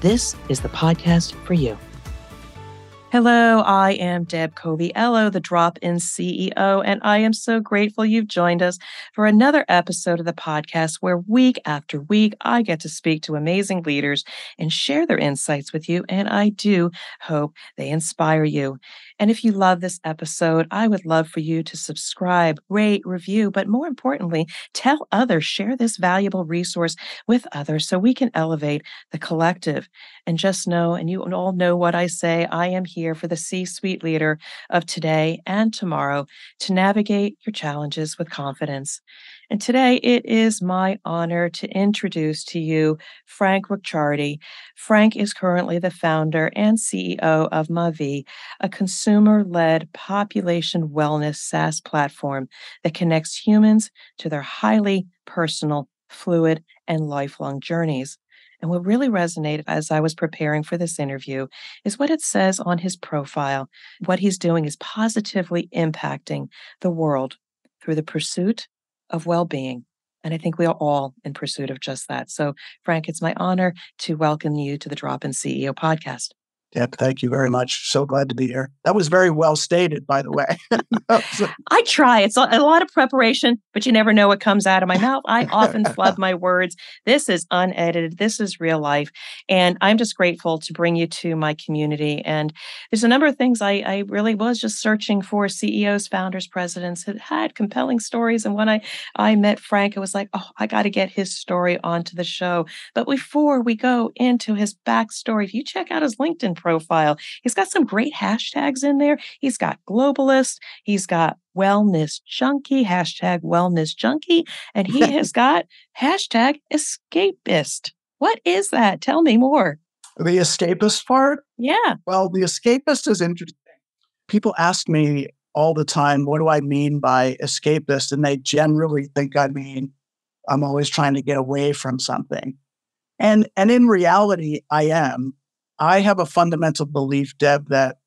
this is the podcast for you. Hello, I am Deb Coviello, the Drop-In CEO, and I am so grateful you've joined us for another episode of the podcast where week after week, I get to speak to amazing leaders and share their insights with you, and I do hope they inspire you. And if you love this episode, I would love for you to subscribe, rate, review, but more importantly, tell others, share this valuable resource with others so we can elevate the collective. And just know, and you all know what I say, I am here for the C-suite leader of today and tomorrow to navigate your challenges with confidence. And today it is my honor to introduce to you Frank Ricciardi. Frank is currently the founder and CEO of Maavee, a consumer-led population wellness SaaS platform that connects humans to their highly personal, fluid, and lifelong journeys. And what really resonated as I was preparing for this interview is what it says on his profile. What he's doing is positively impacting the world through the pursuit of well-being. And I think we are all in pursuit of just that. So, Frank, it's my honor to welcome you to the Drop-In CEO podcast. Deb, thank you very much. So glad to be here. That was very well stated, by the way. I try. It's a lot of preparation, but you never know what comes out of my mouth. I often flub my words. This is unedited. This is real life. And I'm just grateful to bring you to my community. And there's a number of things I really was just searching for. CEOs, founders, presidents that had compelling stories. And when I met Frank, it was like, oh, I got to get his story onto the show. But before we go into his backstory, if you check out his LinkedIn profile, he's got some great hashtags in there. He's got globalist, he's got wellness junkie, hashtag wellness junkie, and he has got hashtag escapist. What is that? Tell me more. The escapist part? Yeah. Well, the escapist is interesting. People ask me all the time, what do I mean by escapist? And they generally think I mean I'm always trying to get away from something. And in reality, I am. I have a fundamental belief, Deb, that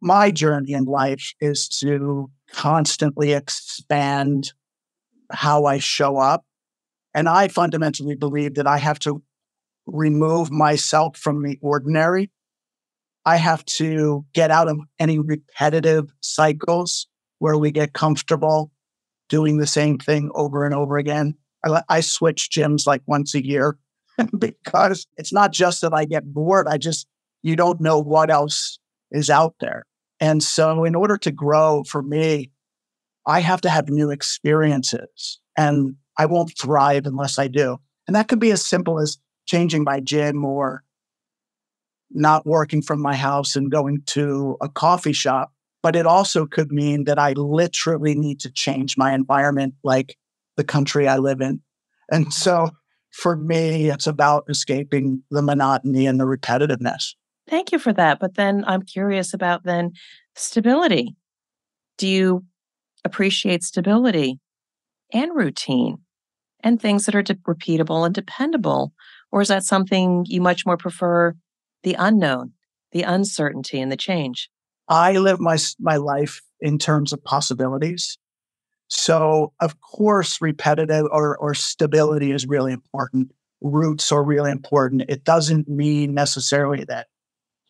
my journey in life is to constantly expand how I show up. And I fundamentally believe that I have to remove myself from the ordinary. I have to get out of any repetitive cycles where we get comfortable doing the same thing over and over again. I switch gyms like once a year. Because it's not just that I get bored, you don't know what else is out there. And so in order to grow, for me, I have to have new experiences, and I won't thrive unless I do. And that could be as simple as changing my gym or not working from my house and going to a coffee shop. But it also could mean that I literally need to change my environment, like the country I live in. And so for me, it's about escaping the monotony and the repetitiveness. Thank you for that. But then I'm curious about then stability. Do you appreciate stability and routine and things that are repeatable and dependable? Or is that something you much more prefer, the unknown, the uncertainty and the change? I live my life in terms of possibilities. So, of course, repetitive or stability is really important. Roots are really important. It doesn't mean necessarily that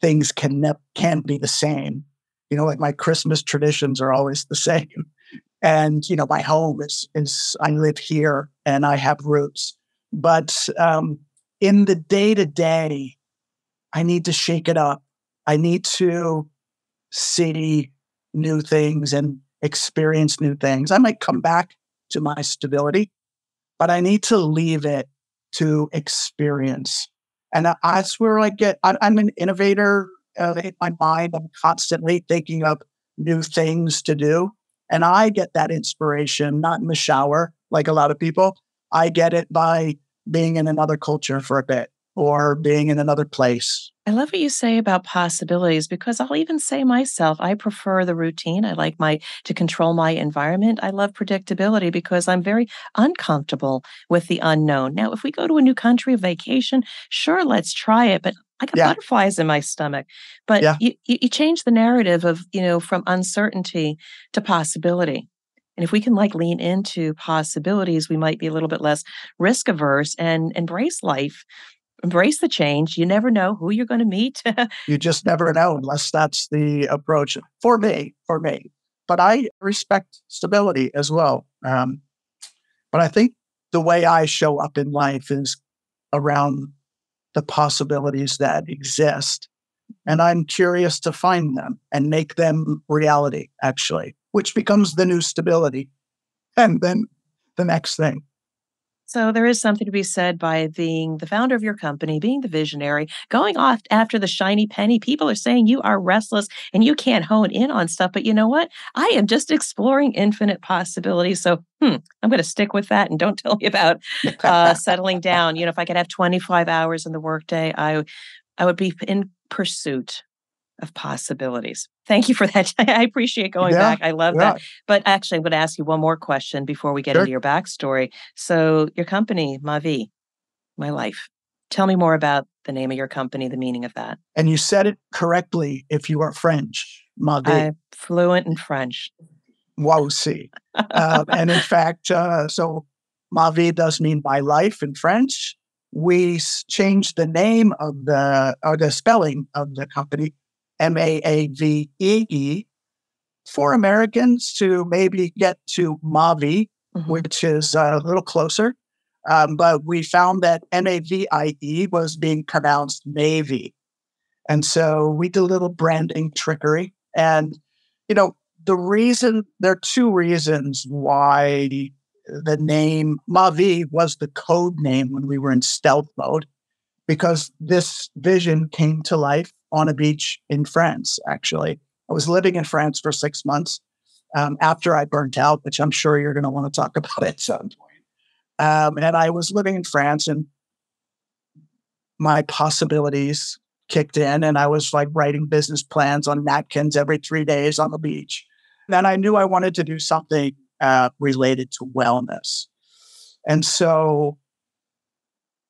things can't be the same. You know, like my Christmas traditions are always the same. And, you know, my home is I live here and I have roots. But in the day-to-day, I need to shake it up. I need to see new things and experience new things. I might come back to my stability, but I need to leave it to experience. And that's where I'm an innovator in my mind. I'm constantly thinking of new things to do. And I get that inspiration, not in the shower, like a lot of people. I get it by being in another culture for a bit or being in another place I love what you say about possibilities, because I'll even say myself, I prefer the routine. I like to control my environment. I love predictability because I'm very uncomfortable with the unknown. Now, if we go to a new country, vacation, sure, let's try it, but I got butterflies in my stomach. But you change the narrative of, from uncertainty to possibility. And if we can lean into possibilities, we might be a little bit less risk averse and embrace life. Embrace the change. You never know who you're going to meet. You just never know unless that's the approach for me. But I respect stability as well. But I think the way I show up in life is around the possibilities that exist. And I'm curious to find them and make them reality, actually, which becomes the new stability. And then the next thing. So there is something to be said by being the founder of your company, being the visionary, going off after the shiny penny. People are saying you are restless and you can't hone in on stuff. But you know what? I am just exploring infinite possibilities. So I'm going to stick with that. And don't tell me about settling down. If I could have 25 hours in the workday, I would be in pursuit of possibilities. Thank you for that. I appreciate going back. I love that. But actually, I'm going to ask you one more question before we get into your backstory. So your company, Maavee, My Life. Tell me more about the name of your company, the meaning of that. And you said it correctly if you are French, Maavee. I'm fluent in French. Wow, see. And in fact, so Maavee does mean My Life in French. We changed the name of the spelling of the company Maavee for Americans to maybe get to Maavee, which is a little closer. But we found that Maavee was being pronounced Maavee. And so we did a little branding trickery. And, there are two reasons why the name Maavee was the code name when we were in stealth mode, because this vision came to life on a beach in France, actually. I was living in France for 6 months after I burnt out, which I'm sure you're going to want to talk about at some point. And I was living in France and my possibilities kicked in and I was writing business plans on napkins every 3 days on the beach. Then I knew I wanted to do something related to wellness. And so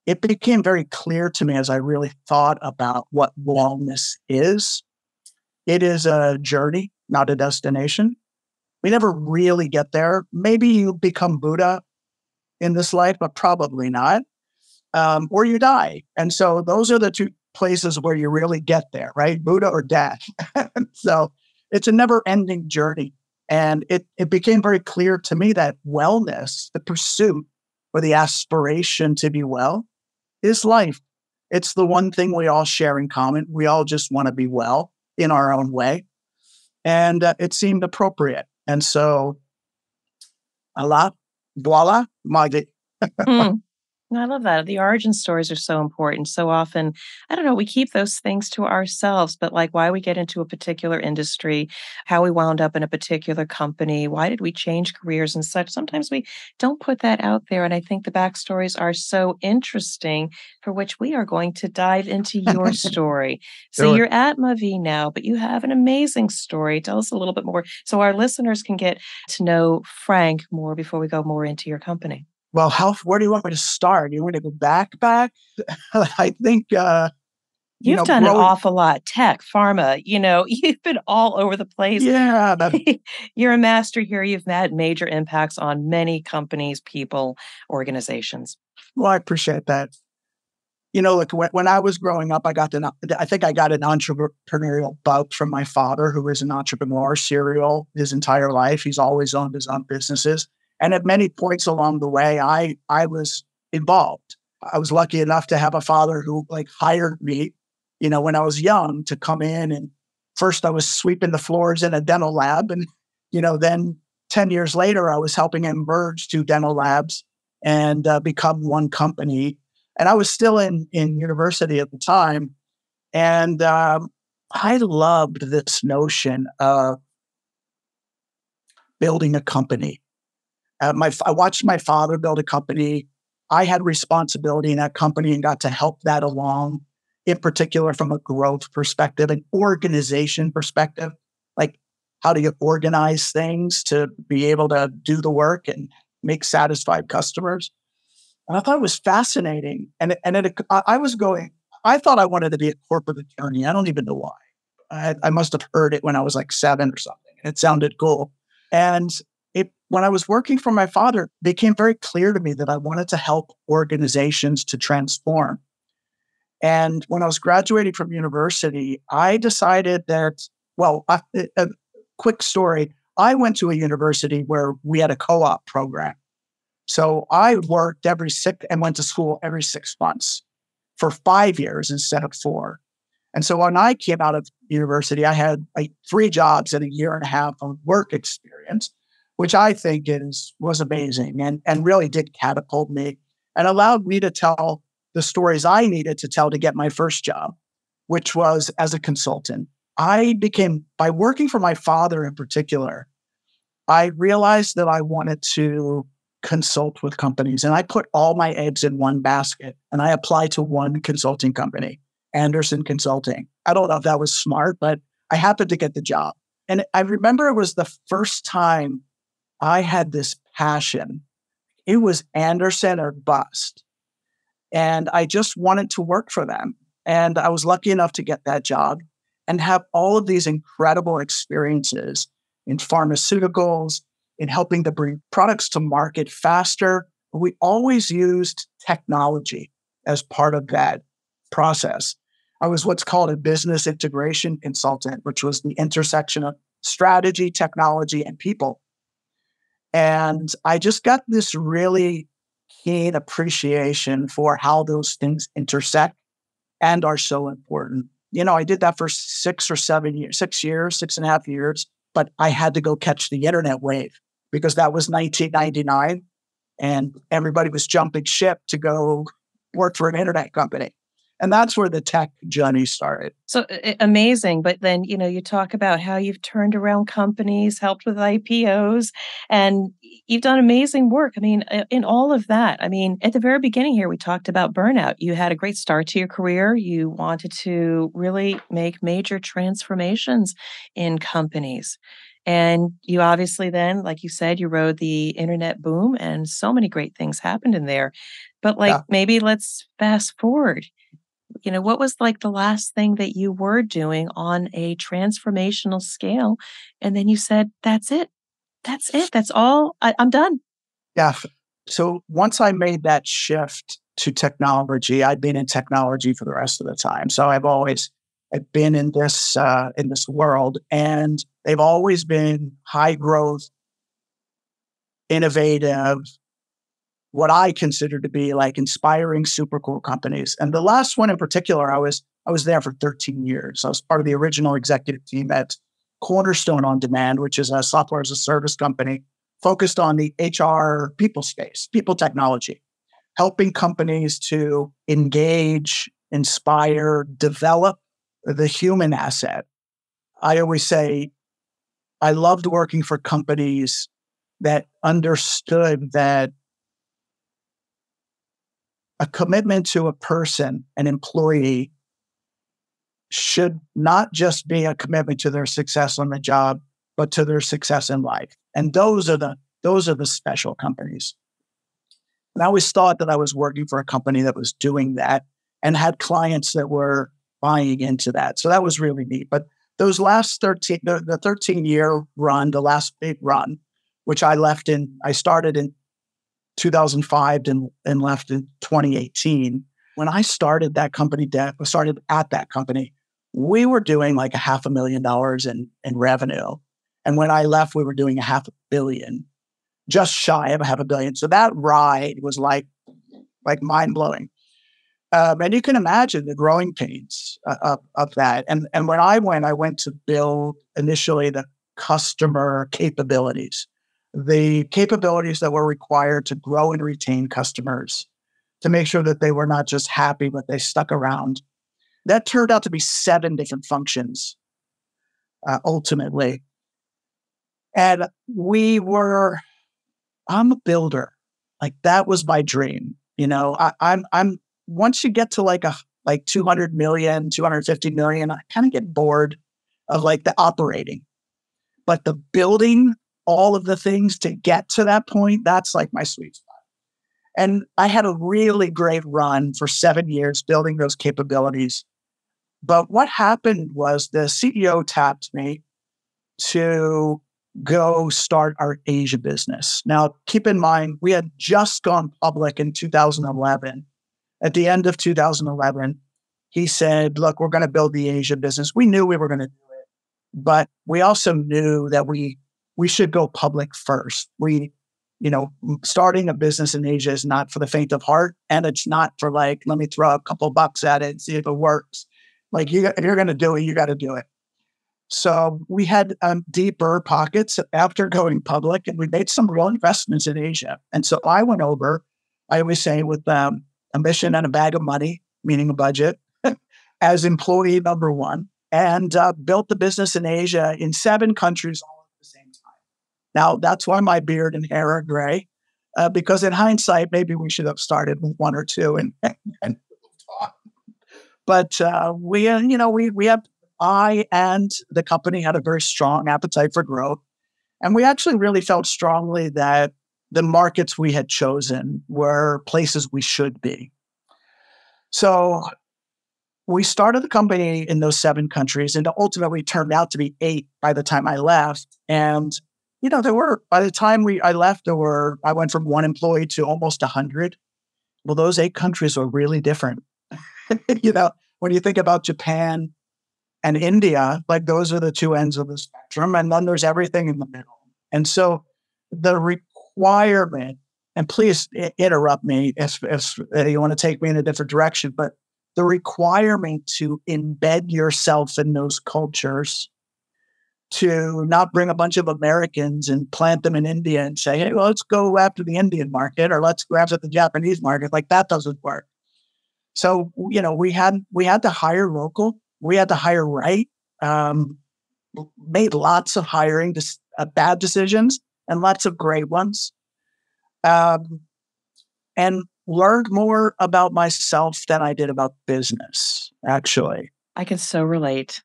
it became very clear to me as I really thought about what wellness is. It is a journey, not a destination. We never really get there. Maybe you become Buddha in this life, but probably not. Or you die. And so those are the two places where you really get there, right? Buddha or death. So it's a never-ending journey. And it became very clear to me that wellness, the pursuit or the aspiration to be well, is life. It's the one thing we all share in common. We all just want to be well in our own way. And it seemed appropriate. And so, voila, Maavee. I love that. The origin stories are so important. So often, I don't know, we keep those things to ourselves, but why we get into a particular industry, how we wound up in a particular company, why did we change careers and such? Sometimes we don't put that out there. And I think the backstories are so interesting, for which we are going to dive into your story. So you're at Maavee now, but you have an amazing story. Tell us a little bit more so our listeners can get to know Frank more before we go more into your company. Well, where do you want me to start? You want to go back? I think you've done an awful lot. Tech, pharma, you've been all over the place. Yeah. You're a master here. You've had major impacts on many companies, people, organizations. Well, I appreciate that. When I was growing up, I think I got an entrepreneurial bug from my father, who is an entrepreneur, serial his entire life. He's always owned his own businesses. And at many points along the way, I was involved. I was lucky enough to have a father who hired me, when I was young, to come in. And first I was sweeping the floors in a dental lab. And, then 10 years later, I was helping him merge two dental labs and become one company. And I was still in university at the time. And I loved this notion of building a company. I watched my father build a company. I had responsibility in that company and got to help that along. in particular from a growth perspective, an organization perspective, like how do you organize things to be able to do the work and make satisfied customers. And I thought it was fascinating. I thought I wanted to be a corporate attorney. I don't even know why. I must have heard it when I was like 7 or something. It sounded cool. And when I was working for my father, it became very clear to me that I wanted to help organizations to transform. And when I was graduating from university, I decided that, a quick story. I went to a university where we had a co-op program. So I worked went to school every 6 months for 5 years instead of 4. And so when I came out of university, I had like 3 jobs and a year and a half of work experience, which I think was amazing and really did catapult me and allowed me to tell the stories I needed to tell to get my first job, which was as a consultant. By working for my father in particular, I realized that I wanted to consult with companies. And I put all my eggs in one basket and I applied to one consulting company, Andersen Consulting. I don't know if that was smart, but I happened to get the job. And I remember it was the first time I had this passion. It was Andersen or bust. And I just wanted to work for them. And I was lucky enough to get that job and have all of these incredible experiences in pharmaceuticals, in helping to bring products to market faster. We always used technology as part of that process. I was what's called a business integration consultant, which was the intersection of strategy, technology, and people. And I just got this really keen appreciation for how those things intersect and are so important. You know, I did that for 6.5 years, but I had to go catch the internet wave because that was 1999 and everybody was jumping ship to go work for an internet company. And that's where the tech journey started. So amazing. But then, you know, you talk about how you've turned around companies, helped with IPOs, and you've done amazing work. I mean, in all of that, I mean, at the very beginning here, we talked about burnout. You had a great start to your career. You wanted to really make major transformations in companies. And you obviously then, like you said, you rode the internet boom and so many great things happened in there. But maybe let's fast forward. You know, what was like the last thing that you were doing on a transformational scale? And then you said, that's it. That's all. I'm done. Yeah. So once I made that shift to technology, I'd been in technology for the rest of the time. So I've been in this world, and they've always been high growth, innovative, what I consider to be like inspiring, super cool companies. And the last one in particular, I was there for 13 years. I was part of the original executive team at Cornerstone OnDemand, which is a software as a service company focused on the HR people space, people technology, helping companies to engage, inspire, develop the human asset. I always say I loved working for companies that understood that a commitment to a person, an employee, should not just be a commitment to their success on the job, but to their success in life. And those are the special companies. And I always thought that I was working for a company that was doing that and had clients that were buying into that. So that was really neat. But those last 13-year run, the last big run, which I started in 2005 and left in 2018. When I started that company, we were doing like $500,000 in revenue. And when I left, we were doing $500 million, just shy of $500 million. So that ride was like mind blowing. And you can imagine the growing pains of that. And when I went to build initially the customer capabilities. The capabilities that were required to grow and retain customers, to make sure that they were not just happy, but they stuck around. That turned out to be 7 different functions, ultimately. And I'm a builder. Like that was my dream. You know, once you get to like a like 200 million, 250 million, I kind of get bored of like the operating. But the building all of the things to get to that point, that's like my sweet spot. And I had a really great run for 7 years building those capabilities. But what happened was the CEO tapped me to go start our Asia business. Now, keep in mind, we had just gone public in 2011. At the end of 2011, he said, look, we're going to build the Asia business. We knew we were going to do it, but we also knew that we should go public first. Starting a business in Asia is not for the faint of heart, and it's not for like, let me throw a couple bucks at it and see if it works. Like, you're going to do it, you got to do it. So we had deeper pockets after going public, and we made some real investments in Asia. And so I went over, I always say, with a mission and a bag of money, meaning a budget, as employee number one, and built the business in Asia in 7 countries all at the same time. Now, that's why my beard and hair are gray, because in hindsight, maybe we should have started with 1 or 2 and but I and the company had a very strong appetite for growth. And we actually really felt strongly that the markets we had chosen were places we should be. So we started the company in those 7 countries, and ultimately turned out to be 8 by the time I left. And, I went from 1 employee to almost 100. Well, those 8 countries were really different. When you think about Japan and India, like, those are the 2 ends of the spectrum. And then there's everything in the middle. And so the requirement, and please interrupt me if you want to take me in a different direction, but the requirement to embed yourself in those cultures, to not bring a bunch of Americans and plant them in India and say, hey, well, let's go after the Indian market, or let's go after the Japanese market. Like, that doesn't work. So, we had to hire local. We had to hire right, made lots of hiring, bad decisions and lots of great ones, and learned more about myself than I did about business, actually. I can so relate.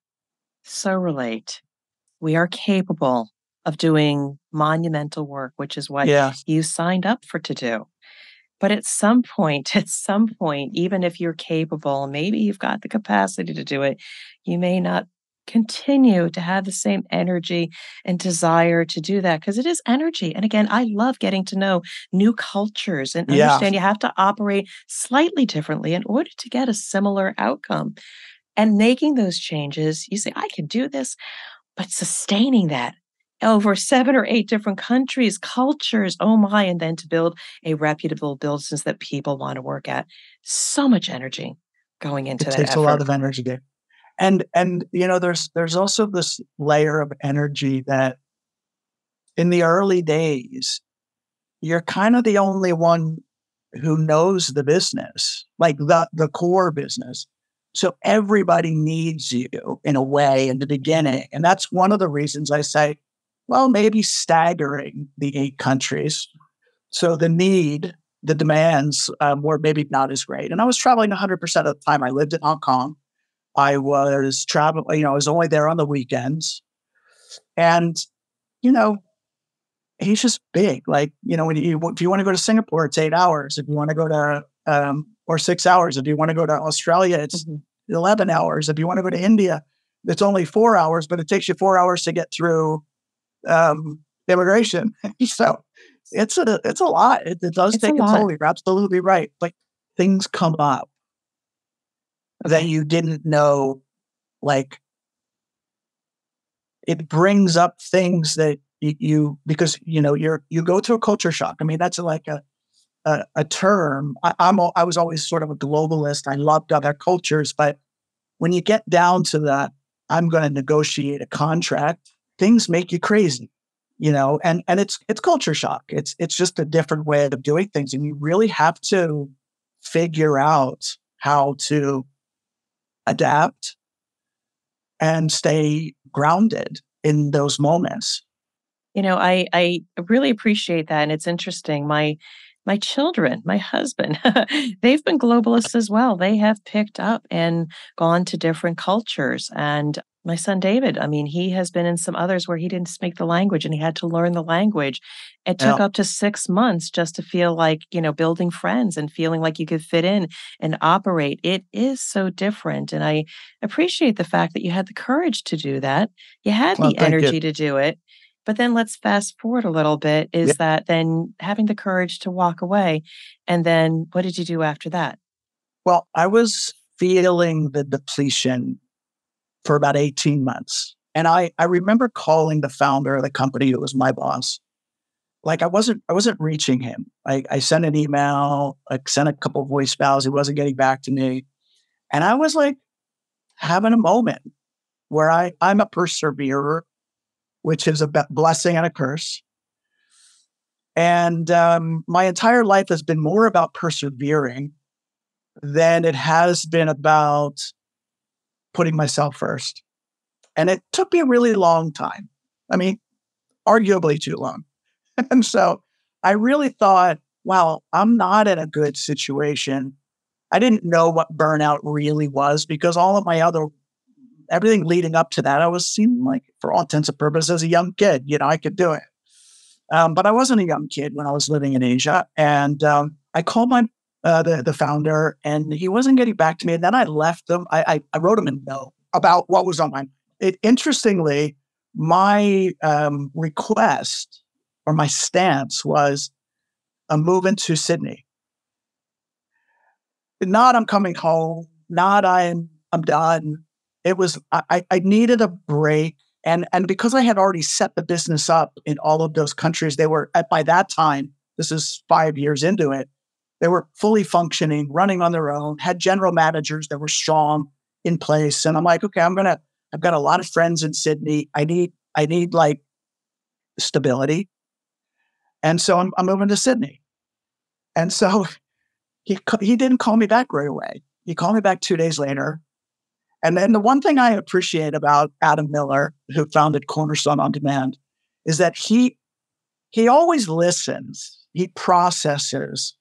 So relate. We are capable of doing monumental work, which is what you signed up for to do. But at some point, even if you're capable, maybe you've got the capacity to do it, you may not continue to have the same energy and desire to do that, because it is energy. And again, I love getting to know new cultures and understand you have to operate slightly differently in order to get a similar outcome. And making those changes, you say, I can do this, but sustaining that over 7 or 8 different countries, cultures, oh my, and then to build a reputable business that people want to work at. So much energy going into that effort. It takes a lot of energy. And there's also this layer of energy that in the early days, you're kind of the only one who knows the business, like the core business. So everybody needs you in a way in the beginning. And that's one of the reasons I say, well, maybe staggering the 8 countries. So the demands were maybe not as great. And I was traveling 100% of the time. I lived in Hong Kong. I was traveling, I was only there on the weekends. And, he's just big. Like, if you want to go to Singapore, it's 8 hours. If you want to go to, or 6 hours. If you want to go to Australia, it's 11 hours. If you want to go to India, it's only 4 hours, but it takes you 4 hours to get through immigration. So it's a lot. It does take a toll. You're absolutely right. But things come up that you didn't know. Like, it brings up things that you go through a culture shock. I mean, that's like a term. I was always sort of a globalist. I loved other cultures, but when you get down to that, I'm going to negotiate a contract. Things make you crazy, and it's culture shock. It's just a different way of doing things. And you really have to figure out how to adapt and stay grounded in those moments. I really appreciate that. And it's interesting. My my children, my husband, they've been globalists as well. They have picked up and gone to different cultures. And my son, David, I mean, he has been in some others where he didn't speak the language and he had to learn the language. It took up to 6 months just to feel like, you know, building friends and feeling like you could fit in and operate. It is so different. And I appreciate the fact that you had the courage to do that. You had the energy to do it. But then let's fast forward a little bit, is that then having the courage to walk away. And then what did you do after that? Well, I was feeling the depletion for about 18 months. And I remember calling the founder of the company who was my boss. Like I wasn't reaching him. I sent an email, I sent a couple of voicemails. He wasn't getting back to me. And I was like having a moment where I'm a perseverer, which is a blessing and a curse. And my entire life has been more about persevering than it has been about putting myself first. And it took me a really long time. I mean, arguably too long. And so I really thought, wow, I'm not in a good situation. I didn't know what burnout really was because all of my everything leading up to that, I was seen like, for all intents and purposes, a young kid. You know, I could do it. But I wasn't a young kid when I was living in Asia. And I called my the founder, and he wasn't getting back to me. And then I left them. I wrote him a note about what was on my mind. Interestingly, my request or my stance was I'm moving to Sydney. Not I'm coming home. Not I'm done. It was I needed a break. And because I had already set the business up in all of those countries, they were by that time, this is 5 years into it, they were fully functioning, running on their own, had general managers that were strong in place. And I'm like, okay, I've got a lot of friends in Sydney. I need like stability. And so I'm moving to Sydney. And so he didn't call me back right away. He called me back 2 days later. And then the one thing I appreciate about Adam Miller, who founded Cornerstone OnDemand, is that he always listens, he processes,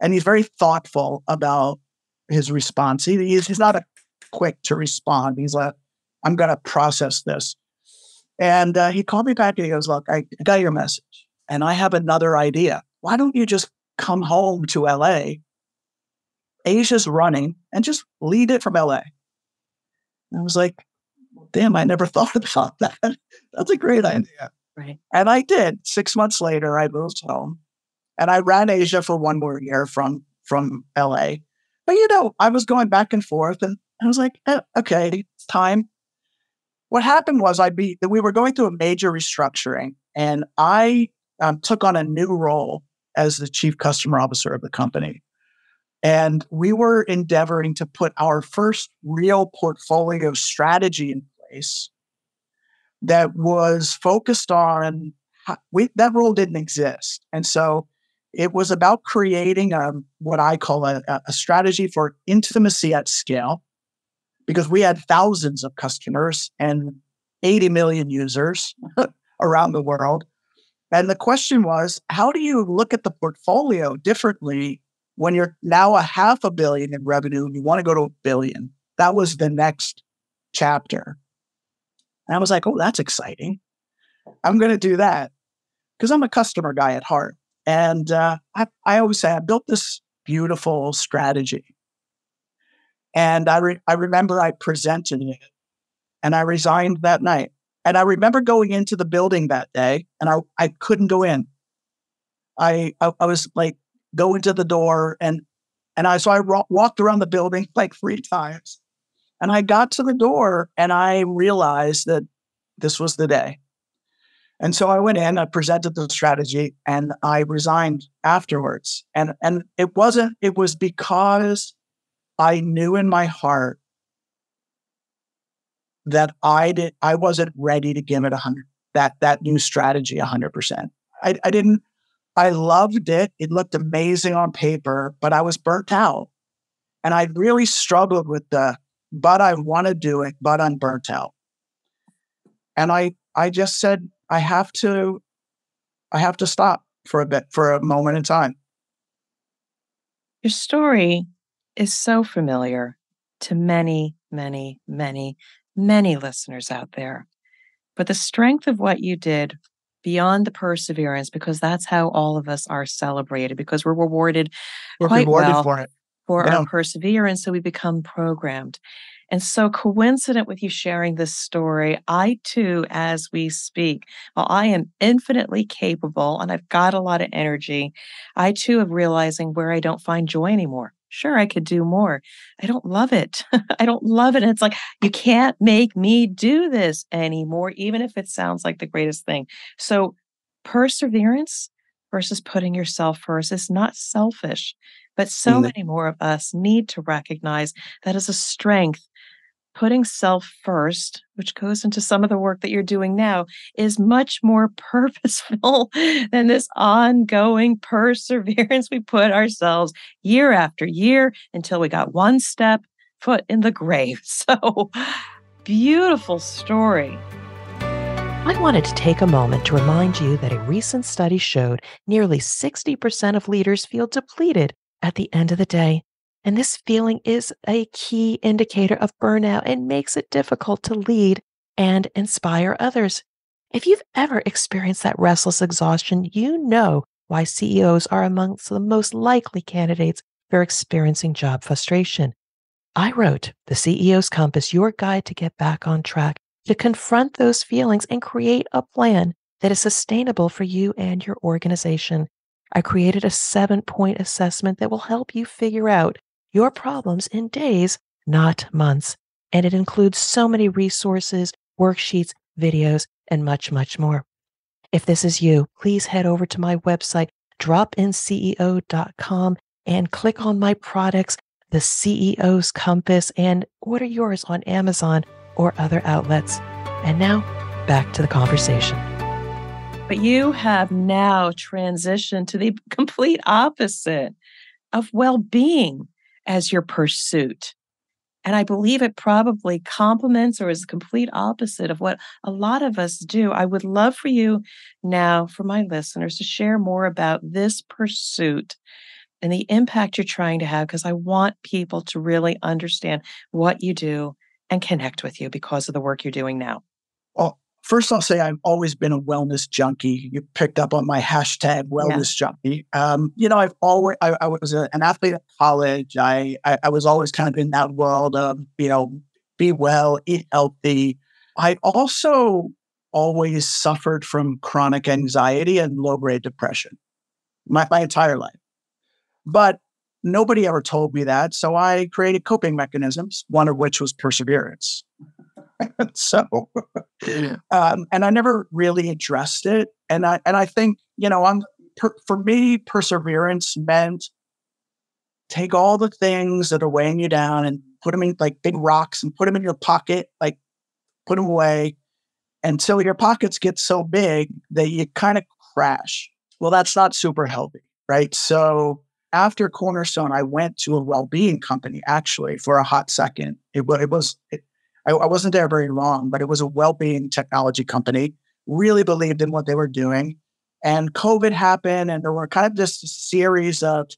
and he's very thoughtful about his response. He's not a quick to respond. He's like, I'm going to process this. And he called me back and he goes, look, I got your message and I have another idea. Why don't you just come home to LA? Asia's running and just lead it from LA. And I was like, damn, I never thought about that. That's a great idea. Right. And I did. 6 months later, I moved home and I ran Asia for one more year from LA. But, you know, I was going back and forth and I was like, okay, it's time. What happened was we were going through a major restructuring and I took on a new role as the chief customer officer of the company. And we were endeavoring to put our first real portfolio strategy in place that was focused on, that role didn't exist. And so it was about creating what I call a strategy for intimacy at scale, because we had thousands of customers and 80 million users around the world. And the question was, how do you look at the portfolio differently when you're now $500 million in revenue and you want to go to $1 billion? That was the next chapter. And I was like, oh, that's exciting. I'm going to do that because I'm a customer guy at heart. And I always say I built this beautiful strategy. And I remember I presented it and I resigned that night. And I remember going into the building that day and I couldn't go in. I was like, go into the door. And I walked around the building like 3 times and I got to the door and I realized that this was the day. And so I went in, I presented the strategy and I resigned afterwards. And it was because I knew in my heart that I wasn't ready to give it 100%, that new strategy 100%. I loved it. It looked amazing on paper, but I was burnt out. And I really struggled with but I want to do it, but I'm burnt out. And I just said, I have to stop for a moment in time. Your story is so familiar to many, many, many, many listeners out there. But the strength of what you did beyond the perseverance, because that's how all of us are celebrated, because we're rewarded quite well for our perseverance, so we become programmed. And so coincident with you sharing this story, I too, as we speak, while I am infinitely capable and I've got a lot of energy, I too am realizing where I don't find joy anymore. Sure, I could do more. I don't love it. I don't love it. And it's like, you can't make me do this anymore, even if it sounds like the greatest thing. So perseverance versus putting yourself first is not selfish, but so many more of us need to recognize that as a strength. Putting self first, which goes into some of the work that you're doing now, is much more purposeful than this ongoing perseverance we put ourselves year after year until we got one foot in the grave. So, beautiful story. I wanted to take a moment to remind you that a recent study showed nearly 60% of leaders feel depleted at the end of the day. And this feeling is a key indicator of burnout and makes it difficult to lead and inspire others. If you've ever experienced that restless exhaustion, you know why CEOs are amongst the most likely candidates for experiencing job frustration. I wrote The CEO's Compass, your guide to get back on track, to confront those feelings and create a plan that is sustainable for you and your organization. I created a 7-point assessment that will help you figure out your problems in days, not months. And it includes so many resources, worksheets, videos, and much, much more. If this is you, please head over to my website, dropinceo.com, and click on my products, The CEO's Compass, and order yours on Amazon or other outlets. And now, back to the conversation. But you have now transitioned to the complete opposite of well-being as your pursuit. And I believe it probably complements or is the complete opposite of what a lot of us do. I would love for you now, for my listeners, to share more about this pursuit and the impact you're trying to have, because I want people to really understand what you do and connect with you because of the work you're doing now. Well, first I'll say I've always been a wellness junkie. You picked up on my hashtag wellness junkie. I've always, I was an athlete at college. I was always kind of in that world of, be well, eat healthy. I also always suffered from chronic anxiety and low-grade depression my entire life. But nobody ever told me that. So I created coping mechanisms, one of which was perseverance. And I never really addressed it. And I think, for me, perseverance meant take all the things that are weighing you down and put them in like big rocks and put them in your pocket, like put them away until your pockets get so big that you kind of crash. Well, that's not super healthy, right? So after Cornerstone, I went to a well-being company actually for a hot second. I wasn't there very long, but it was a well-being technology company, really believed in what they were doing. And COVID happened, and there were kind of this series of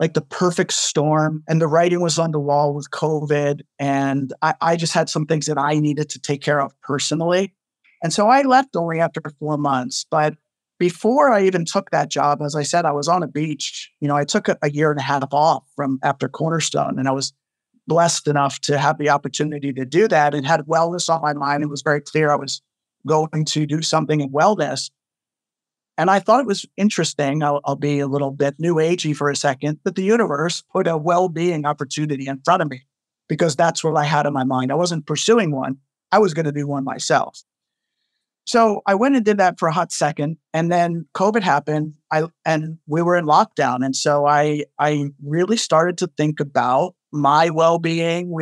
like the perfect storm, and the writing was on the wall with COVID. And I just had some things that I needed to take care of personally. And so I left only after 4 months. But before I even took that job, as I said, I was on a beach. I took a year and a half off from after Cornerstone, and I was blessed enough to have the opportunity to do that and had wellness on my mind. It was very clear I was going to do something in wellness. And I thought it was interesting, I'll be a little bit new agey for a second, that the universe put a well-being opportunity in front of me because that's what I had in my mind. I wasn't pursuing one. I was going to do one myself. So I went and did that for a hot second, and then COVID happened and we were in lockdown. And so I really started to think about my well-being.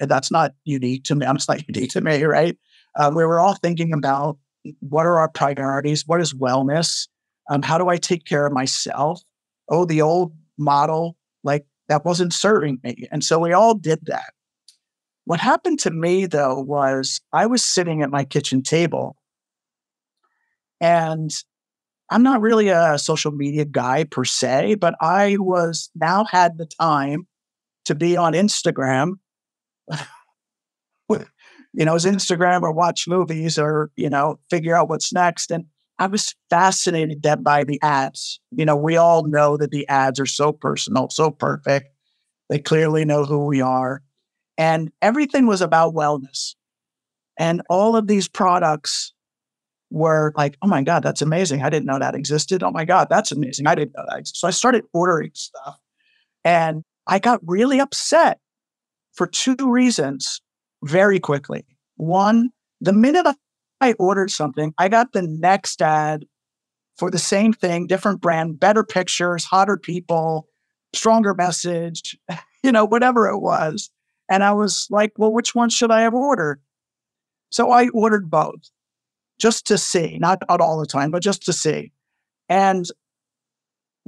That's not unique to me. It's not unique to me, right? We were all thinking about what are our priorities? What is wellness? How do I take care of myself? Oh, the old model, like that wasn't serving me. And so we all did that. What happened to me though, was I was sitting at my kitchen table and I'm not really a social media guy per se, but I was now had the time to be on Instagram, as Instagram or watch movies or, figure out what's next. And I was fascinated, Deb, by the ads. We all know that the ads are so personal, so perfect. They clearly know who we are. And everything was about wellness. And all of these products were like, oh my God, that's amazing. I didn't know that existed. Oh my God, that's amazing. I didn't know that. So I started ordering stuff. And I got really upset for two reasons very quickly. One, the minute I ordered something, I got the next ad for the same thing, different brand, better pictures, hotter people, stronger message, whatever it was. And I was like, well, which one should I have ordered? So I ordered both just to see, not all the time, but just to see. And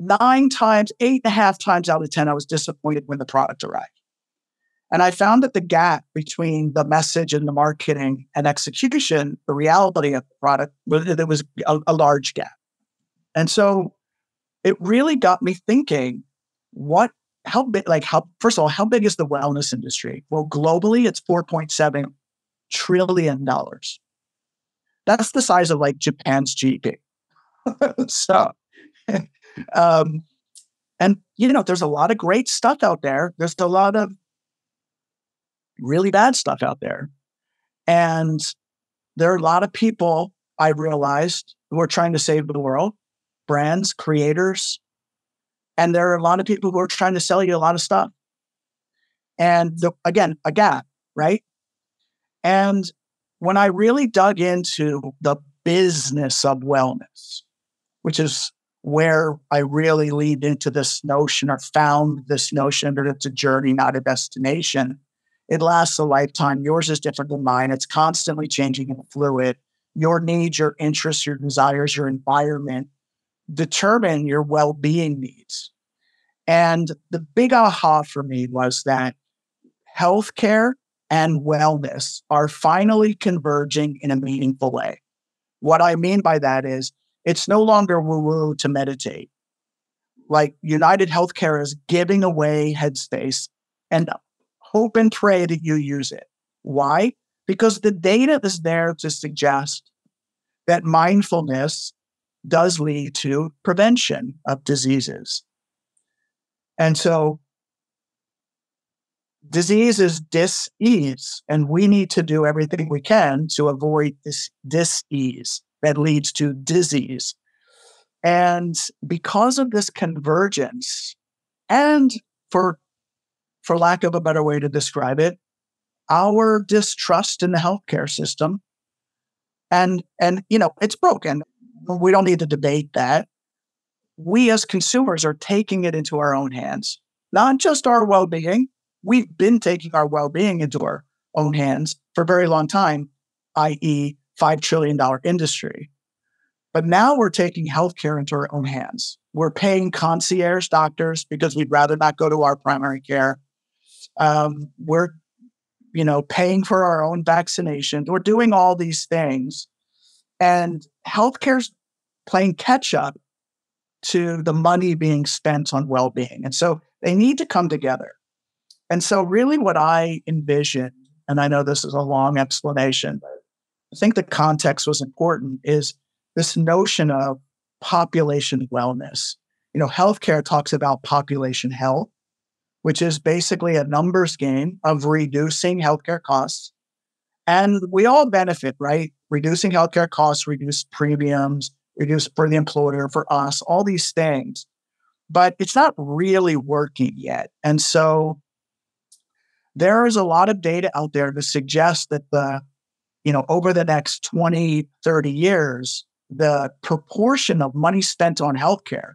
8.5 times out of 10, I was disappointed when the product arrived. And I found that the gap between the message and the marketing and execution, the reality of the product, there was a large gap. And so it really got me thinking, how big is the wellness industry? Well, globally, it's $4.7 trillion. That's the size of Japan's GDP. So, there's a lot of great stuff out there. There's a lot of really bad stuff out there. And there are a lot of people, I realized, who are trying to save the world, brands, creators. And there are a lot of people who are trying to sell you a lot of stuff. And again, a gap, right? And when I really dug into the business of wellness, which is where I really leaned into this notion or found this notion that it's a journey, not a destination. It lasts a lifetime. Yours is different than mine. It's constantly changing and fluid. Your needs, your interests, your desires, your environment determine your well-being needs. And the big aha for me was that healthcare and wellness are finally converging in a meaningful way. What I mean by that is it's no longer woo-woo to meditate. United Healthcare is giving away Headspace and hope and pray that you use it. Why? Because the data is there to suggest that mindfulness does lead to prevention of diseases. And so disease is dis-ease, and we need to do everything we can to avoid this dis-ease that leads to disease. And because of this convergence, and for lack of a better way to describe it, our distrust in the healthcare system, and it's broken. We don't need to debate that. We as consumers are taking it into our own hands, not just our well-being. We've been taking our well-being into our own hands for a very long time, i.e. $5 trillion industry. But now we're taking healthcare into our own hands. We're paying concierge doctors because we'd rather not go to our primary care. We're paying for our own vaccinations. We're doing all these things. And healthcare's playing catch up to the money being spent on well-being. And so they need to come together. And so really what I envisioned, and I know this is a long explanation, but I think the context was important, is this notion of population wellness. Healthcare talks about population health, which is basically a numbers game of reducing healthcare costs. And we all benefit, right? Reducing healthcare costs, reduce premiums, reduce for the employer, for us, all these things. But it's not really working yet. And so there is a lot of data out there to suggest that over the next 20, 30 years, the proportion of money spent on healthcare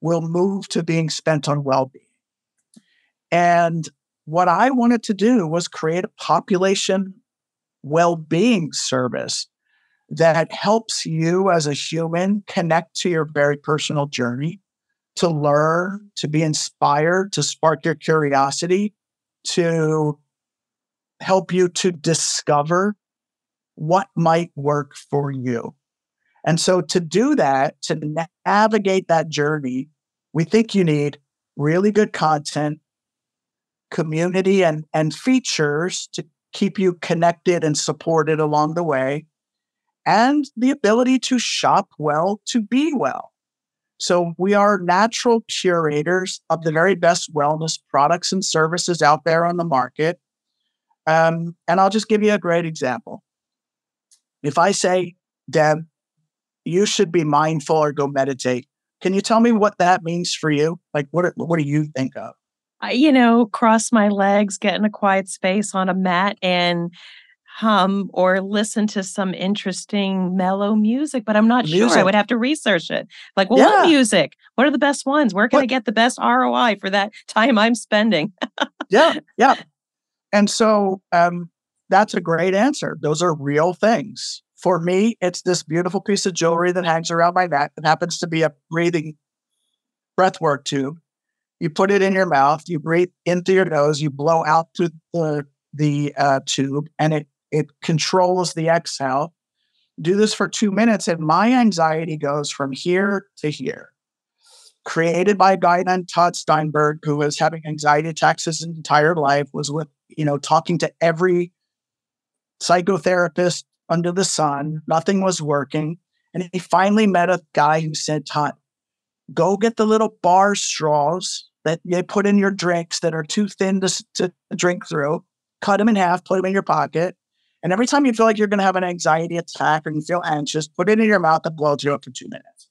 will move to being spent on well-being. And what I wanted to do was create a population well-being service that helps you as a human connect to your very personal journey, to learn, to be inspired, to spark your curiosity, to help you to discover what might work for you. And so to do that, to navigate that journey, we think you need really good content, community, and features to keep you connected and supported along the way, and the ability to shop well, to be well. So we are natural curators of the very best wellness products and services out there on the market. And I'll just give you a great example. If I say, Deb, you should be mindful or go meditate, can you tell me what that means for you? Like, what do you think of? Cross my legs, get in a quiet space on a mat and hum or listen to some interesting mellow music, but I'm not sure. I would have to research it. Like, what music? What are the best ones? Where can I get the best ROI for that time I'm spending? Yeah. And so that's a great answer. Those are real things. For me, it's this beautiful piece of jewelry that hangs around my neck that happens to be a breathwork tube. You put it in your mouth, you breathe into your nose, you blow out through the tube, and it controls the exhale. Do this for 2 minutes, and my anxiety goes from here to here. Created by a guy named Todd Steinberg, who was having anxiety attacks his entire life, was with, talking to every psychotherapist under the sun. Nothing was working. And he finally met a guy who said, Todd, go get the little bar straws that they put in your drinks that are too thin to drink through. Cut them in half, put them in your pocket. And every time you feel like you're going to have an anxiety attack or you feel anxious, put it in your mouth and blow it up for 2 minutes.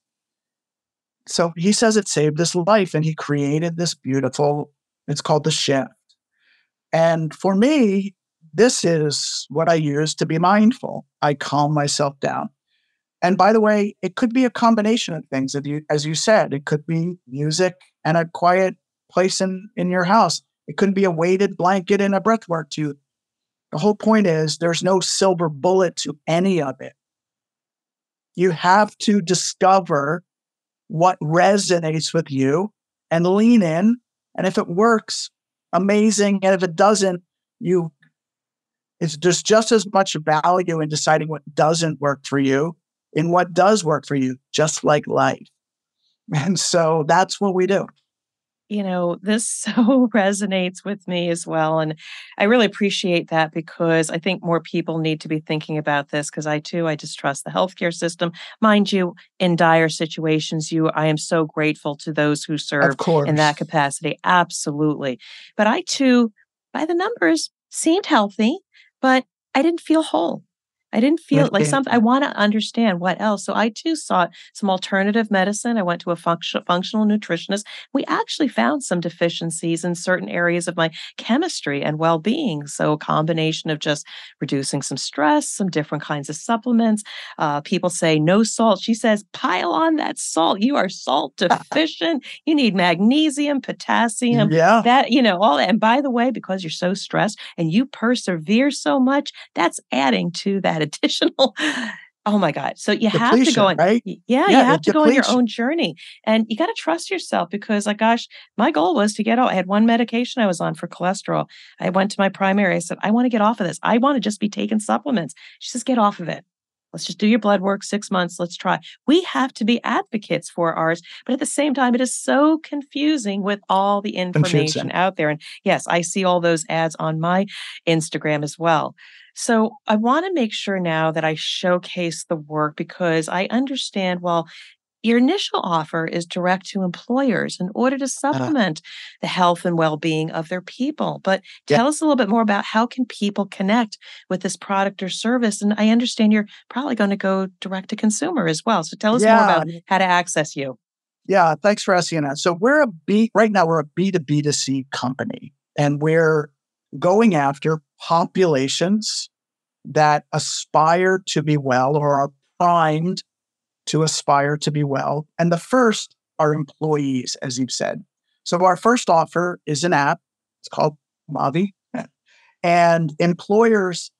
So he says it saved his life, and he created this beautiful, it's called The Shift. And for me, this is what I use to be mindful. I calm myself down. And by the way, it could be a combination of things. As you said, it could be music and a quiet place in your house. It could be a weighted blanket and a breathwork tube. The whole point is there's no silver bullet to any of it. You have to discover what resonates with you and lean in. And if it works, amazing. And if it doesn't, there's just as much value in deciding what doesn't work for you and what does work for you, just like life. And so that's what we do. This so resonates with me as well. And I really appreciate that, because I think more people need to be thinking about this, because I distrust the healthcare system. Mind you, in dire situations, I am so grateful to those who serve in that capacity. Absolutely. But I too, by the numbers, seemed healthy, but I didn't feel whole. I didn't feel like something. I want to understand what else. So I too sought some alternative medicine. I went to a functional nutritionist. We actually found some deficiencies in certain areas of my chemistry and well-being. So a combination of just reducing some stress, some different kinds of supplements. People say no salt. She says, pile on that salt. You are salt deficient. You need magnesium, potassium, all that. And by the way, because you're so stressed and you persevere so much, that's adding to that additional, oh my God. So you have to go on, right? You have to go on your own journey, and you got to trust yourself, because my goal was to I had one medication I was on for cholesterol. I went to my primary. I said, I want to get off of this. I want to just be taking supplements. She says, get off of it. Let's just do your blood work, 6 months. Let's try. We have to be advocates for ours. But at the same time, it is so confusing with all the information out there. And yes, I see all those ads on my Instagram as well. So I want to make sure now that I showcase the work, because I understand, your initial offer is direct to employers in order to supplement the health and well-being of their people. But tell us a little bit more about how can people connect with this product or service. And I understand you're probably going to go direct to consumer as well. So tell us more about how to access you. Yeah, thanks for asking that. So right now we're a B2B2C company, and we're going after populations that aspire to be well or are primed to aspire to be well. And the first are employees, as you've said. So our first offer is an app. It's called Maavee. And employers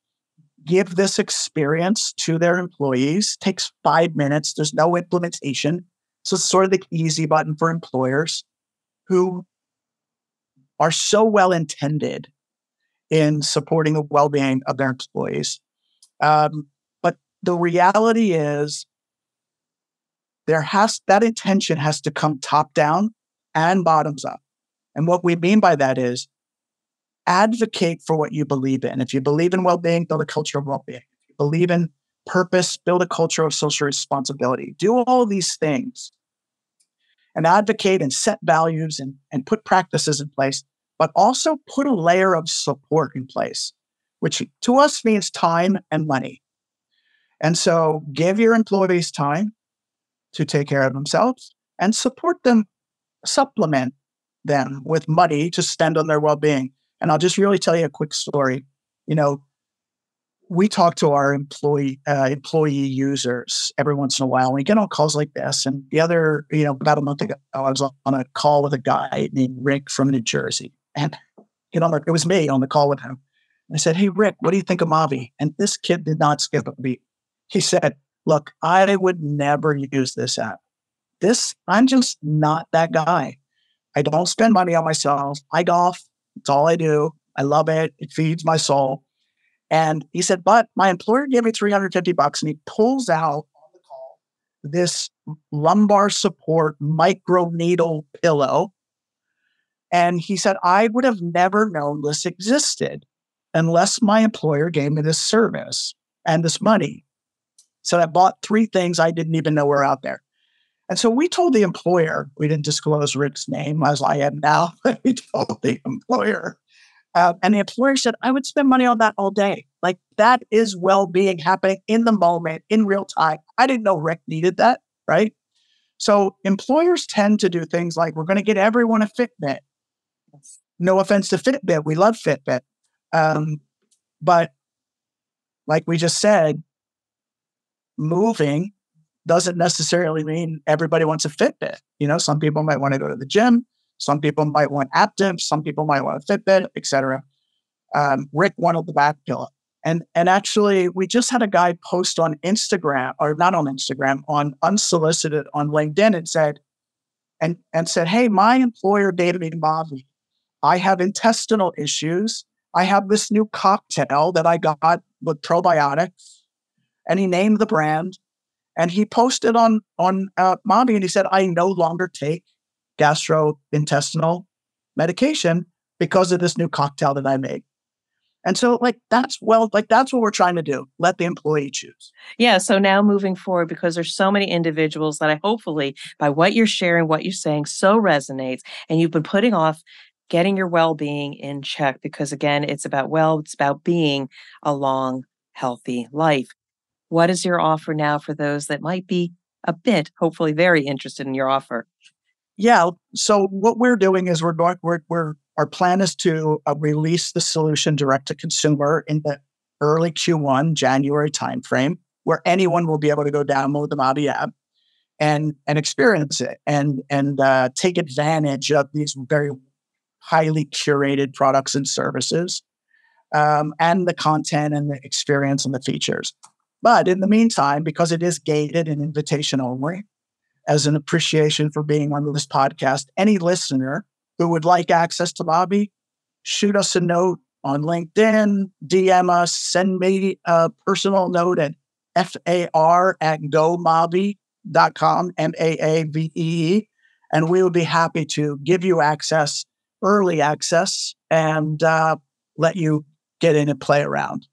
give this experience to their employees. It takes 5 minutes. There's no implementation. So it's sort of the easy button for employers who are so well-intended in supporting the well-being of their employees. But the reality is that intention has to come top down and bottoms up. And what we mean by that is advocate for what you believe in. If you believe in well-being, build a culture of well-being. If you believe in purpose, build a culture of social responsibility. Do all these things and advocate and set values and put practices in place, but also put a layer of support in place, which to us means time and money. And so give your employees time to take care of themselves and support them, supplement them with money to spend on their well-being. And I'll just really tell you a quick story. You know, we talk to our employee users every once in a while. We get on calls like this. And the other, about a month ago, I was on a call with a guy named Rick from New Jersey. And, it was me on the call with him. I said, "Hey, Rick, what do you think of Maavee?" And this kid did not skip a beat. He said, "Look, I would never use this app. I'm just not that guy. I don't spend money on myself. I golf. It's all I do. I love it. It feeds my soul." And he said, "But my employer gave me $350 and he pulls out on the call this lumbar support microneedle pillow. And he said, I would have never known this existed unless my employer gave me this service and this money. So I bought three things I didn't even know were out there." And so we told the employer, we didn't disclose Rick's name as I am now, but we told the employer. And the employer said, "I would spend money on that all day. Like, that is well-being happening in the moment, in real time. I didn't know Rick needed that," right? So employers tend to do things like, we're going to get everyone a Fitbit. No offense to Fitbit. We love Fitbit. But like we just said, moving doesn't necessarily mean everybody wants a Fitbit. Some people might want to go to the gym. Some people might want Aptiv. Some people might want a Fitbit, et cetera. Rick wanted the back pillow. And actually, we just had a guy post on Instagram, or not on Instagram, on unsolicited on LinkedIn, and said, "Hey, my employer dated me to Maavee. I have intestinal issues. I have this new cocktail that I got with probiotics," and he named the brand. And he posted on Maavee and he said, "I no longer take gastrointestinal medication because of this new cocktail that I made." And so that's what we're trying to do. Let the employee choose. Yeah. So now moving forward, because there's so many individuals that I hopefully by what you're sharing, what you're saying so resonates, and you've been putting off getting your well-being in check, because again, it's about being a long, healthy life. What is your offer now for those that might be a bit, hopefully, very interested in your offer? Yeah. So what we're doing is our plan is to release the solution direct to consumer in the early Q1 January timeframe, where anyone will be able to go download the Maavee app and experience it and take advantage of these very highly curated products and services, and the content and the experience and the features. But in the meantime, because it is gated and invitation only, as an appreciation for being on this podcast, any listener who would like access to Maavee, shoot us a note on LinkedIn, DM us, send me a personal note at far@gomaavee.com, MAAVEE, and we would be happy to give you access, early access, and let you get in and play around.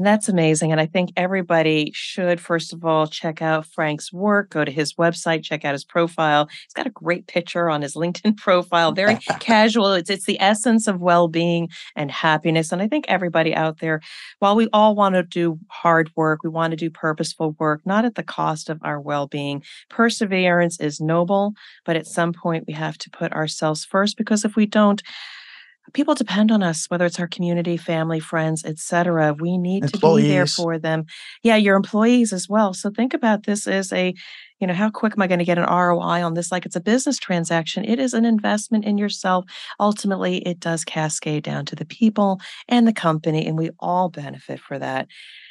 That's amazing. And I think everybody should, first of all, check out Frank's work, go to his website, check out his profile. He's got a great picture on his LinkedIn profile, very casual. It's the essence of well-being and happiness. And I think everybody out there, while we all want to do hard work, we want to do purposeful work, not at the cost of our well-being. Perseverance is noble, but at some point we have to put ourselves first, because if we don't, people depend on us, whether it's our community, family, friends, et cetera. We need employees to be there for them. Yeah, your employees as well. So think about this as how quick am I going to get an ROI on this? Like, it's a business transaction. It is an investment in yourself. Ultimately, it does cascade down to the people and the company, and we all benefit for that.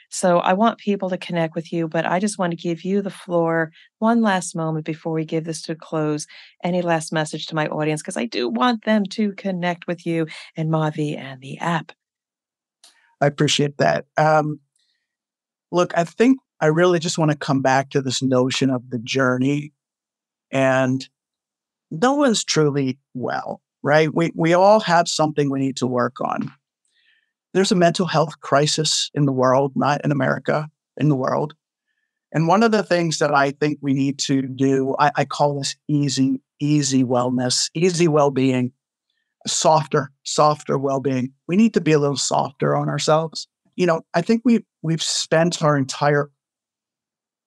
So I want people to connect with you, but I just want to give you the floor one last moment before we give this to a close. Any last message to my audience? Because I do want them to connect with you and Maavee and the app. I appreciate that. Look, I think I really just want to come back to this notion of the journey. And no one's truly well, right? We all have something we need to work on. There's a mental health crisis in the world, not in America, in the world. And one of the things that I think we need to do, I call this easy wellness, easy well-being, softer well-being. We need to be a little softer on ourselves. You know, I think we've spent our entire,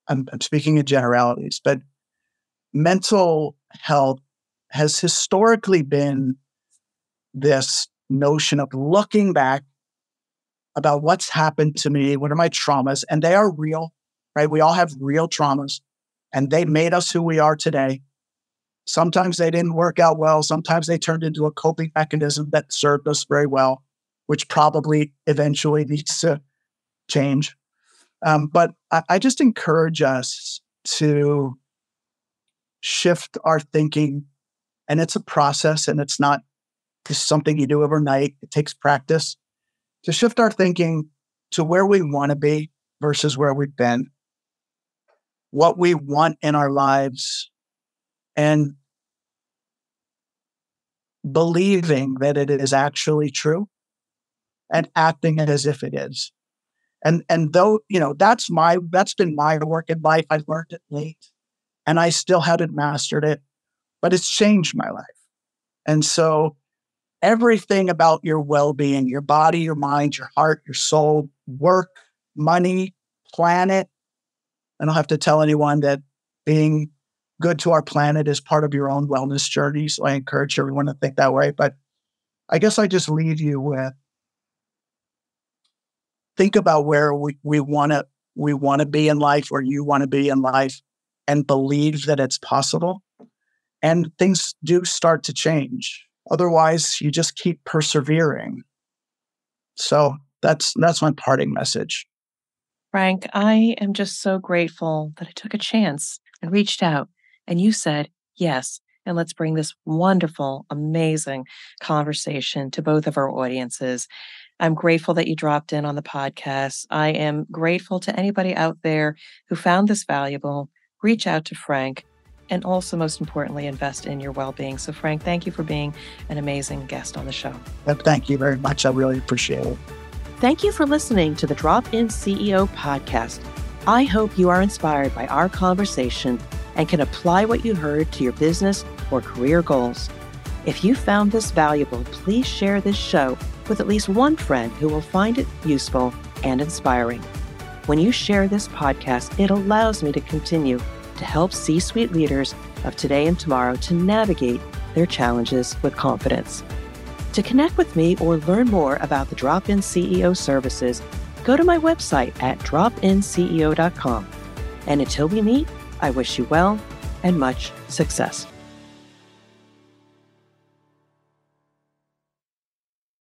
I'm speaking in generalities, but mental health has historically been this notion of looking back about what's happened to me, what are my traumas, and they are real, right? We all have real traumas, and they made us who we are today. Sometimes they didn't work out well. Sometimes they turned into a coping mechanism that served us very well, which probably eventually needs to change. But I just encourage us to shift our thinking, and it's a process, and it's not just something you do overnight. It takes practice to shift our thinking to where we want to be versus where we've been, what we want in our lives, and believing that it is actually true and acting as if it is. And though, you know, that's been my work in life. I learned it late, and I still haven't mastered it, but it's changed my life. And so everything about your well-being, your body, your mind, your heart, your soul, work, money, planet. I don't have to tell anyone that being good to our planet is part of your own wellness journey. So I encourage everyone to think that way. But I guess I just leave you with, think about where we want to be in life, or you want to be in life, and believe that it's possible. And things do start to change. Otherwise, you just keep persevering. So that's my parting message. Frank, I am just so grateful that I took a chance and reached out, and you said yes. And let's bring this wonderful, amazing conversation to both of our audiences. I'm grateful that you dropped in on the podcast. I am grateful to anybody out there who found this valuable. Reach out to Frank, and also, most importantly, invest in your well-being. So, Frank, thank you for being an amazing guest on the show. Thank you very much. I really appreciate it. Thank you for listening to the Drop-In CEO podcast. I hope you are inspired by our conversation and can apply what you heard to your business or career goals. If you found this valuable, please share this show with at least one friend who will find it useful and inspiring. When you share this podcast, it allows me to continue to help C-suite leaders of today and tomorrow to navigate their challenges with confidence. To connect with me or learn more about the Drop-In CEO services, go to my website at dropinceo.com. And until we meet, I wish you well and much success.